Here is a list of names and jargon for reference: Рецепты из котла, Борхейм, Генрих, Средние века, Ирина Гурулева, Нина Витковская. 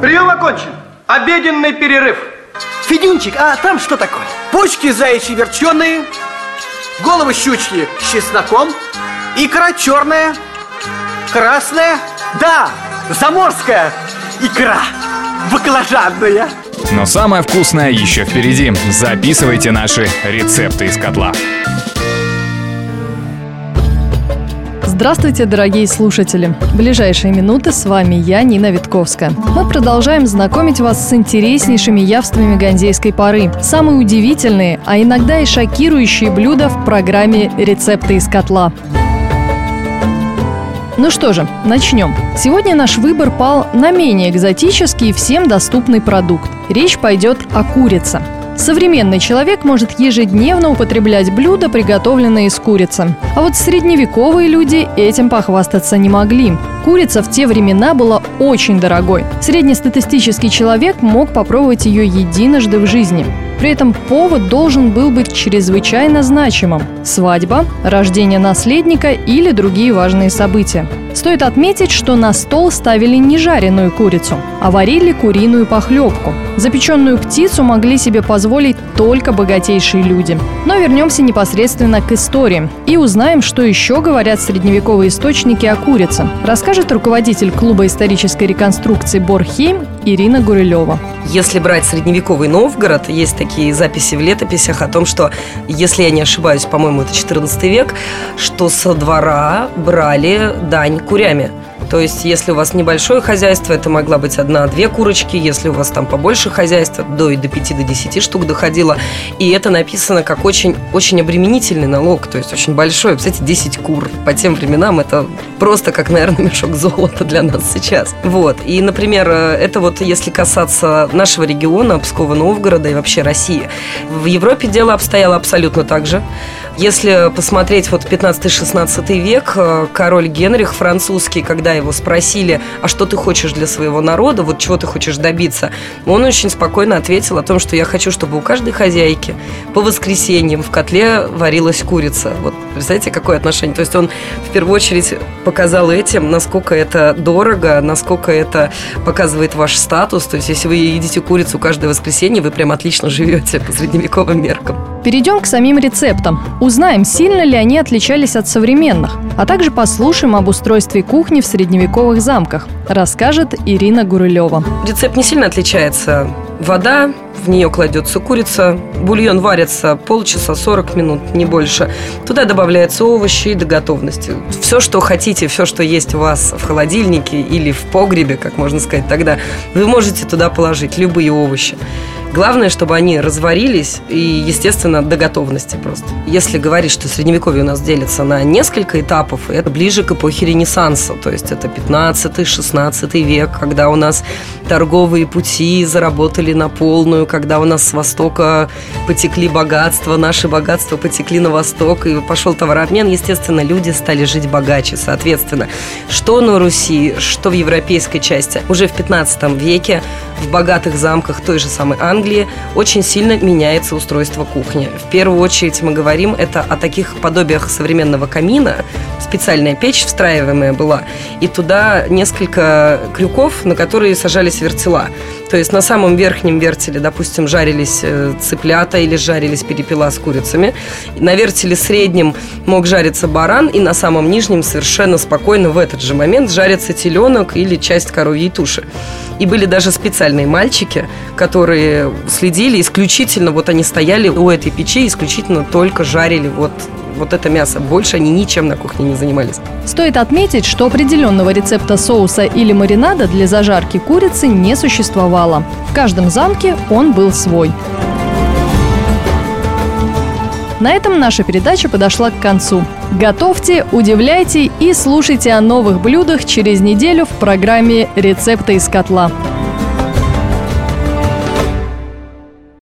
Прием окончен. Обеденный перерыв. Федюнчик, а там что такое? Почки заячьи верченые, головы щучьи с чесноком, икра черная, красная, да, заморская икра, баклажанная. Но самое вкусное еще впереди. Записывайте наши рецепты из котла. Здравствуйте, дорогие слушатели! В ближайшие минуты с вами я, Нина Витковская. Мы продолжаем знакомить вас с интереснейшими явствами ганзейской поры. Самые удивительные, а иногда и шокирующие блюда в программе «Рецепты из котла». Ну что же, начнем. Сегодня наш выбор пал на менее экзотический и всем доступный продукт. Речь пойдет о курице. Современный человек может ежедневно употреблять блюда, приготовленные из курицы. А вот средневековые люди этим похвастаться не могли. Курица в те времена была очень дорогой. Среднестатистический человек мог попробовать ее единожды в жизни. При этом повод должен был быть чрезвычайно значимым – свадьба, рождение наследника или другие важные события. Стоит отметить, что на стол ставили не жареную курицу, а варили куриную похлебку. Запеченную птицу могли себе позволить только богатейшие люди. Но вернемся непосредственно к истории и узнаем, что еще говорят средневековые источники о курице. Расскажет руководитель клуба исторической реконструкции «Борхейм» Ирина Гурулева. Если брать средневековый Новгород, есть такие записи в летописях о том, что, если я не ошибаюсь, по-моему, это 14 век, что со двора брали дань курями. То есть, если у вас небольшое хозяйство, это могла быть одна-две курочки. Если у вас там побольше хозяйства, до 5-10 штук доходило. И это написано как очень, очень обременительный налог, то есть очень большой. Кстати, 10 кур. По тем временам это просто как, наверное, мешок золота для нас сейчас. Вот. И, например, это вот если касаться нашего региона, Пскова, Новгорода и вообще России. В Европе дело обстояло абсолютно так же. Если посмотреть вот 15-16 век, король Генрих французский, когда его спросили, а что ты хочешь для своего народа, вот чего ты хочешь добиться, он очень спокойно ответил о том, что я хочу, чтобы у каждой хозяйки по воскресеньям в котле варилась курица. Вот представляете, какое отношение? То есть он в первую очередь показал этим, насколько это дорого, насколько это показывает ваш статус. То есть если вы едите курицу каждое воскресенье, вы прям отлично живете по средневековым меркам. Перейдем к самим рецептам. Узнаем, сильно ли они отличались от современных, а также послушаем об устройстве кухни в средневековых замках, расскажет Ирина Гурулева. Рецепт не сильно отличается. Вода, в нее кладется курица, бульон варится полчаса, 40 минут, не больше. Туда добавляются овощи и до готовности. Все, что хотите, все, что есть у вас в холодильнике или в погребе, как можно сказать тогда, вы можете туда положить любые овощи. Главное, чтобы они разварились и, естественно, до готовности просто. Если говорить, что средневековье у нас делится на несколько этапов, это ближе к эпохе Ренессанса, то есть это 15-16 век, когда у нас торговые пути заработали на полную, когда у нас с Востока потекли богатства, наши богатства потекли на Восток, и пошел товарообмен, естественно, люди стали жить богаче, соответственно. Что на Руси, что в европейской части. Уже в 15 веке в богатых замках той же самой Англии очень сильно меняется устройство кухни. В первую очередь мы говорим это о таких подобиях современного камина. Специальная печь встраиваемая была, и туда несколько крюков, на которые сажались вертела. То есть на самом верхнем вертеле, допустим, жарились цыплята или жарились перепела с курицами. На вертеле среднем мог жариться баран, и на самом нижнем совершенно спокойно в этот же момент жарится теленок или часть коровьей туши. И были даже специальные мальчики, которые следили исключительно, вот они стояли у этой печи, исключительно только жарили вот это мясо. Больше они ничем на кухне не занимались. Стоит отметить, что определенного рецепта соуса или маринада для зажарки курицы не существовало. В каждом замке он был свой. На этом наша передача подошла к концу. Готовьте, удивляйте и слушайте о новых блюдах через неделю в программе «Рецепты из котла».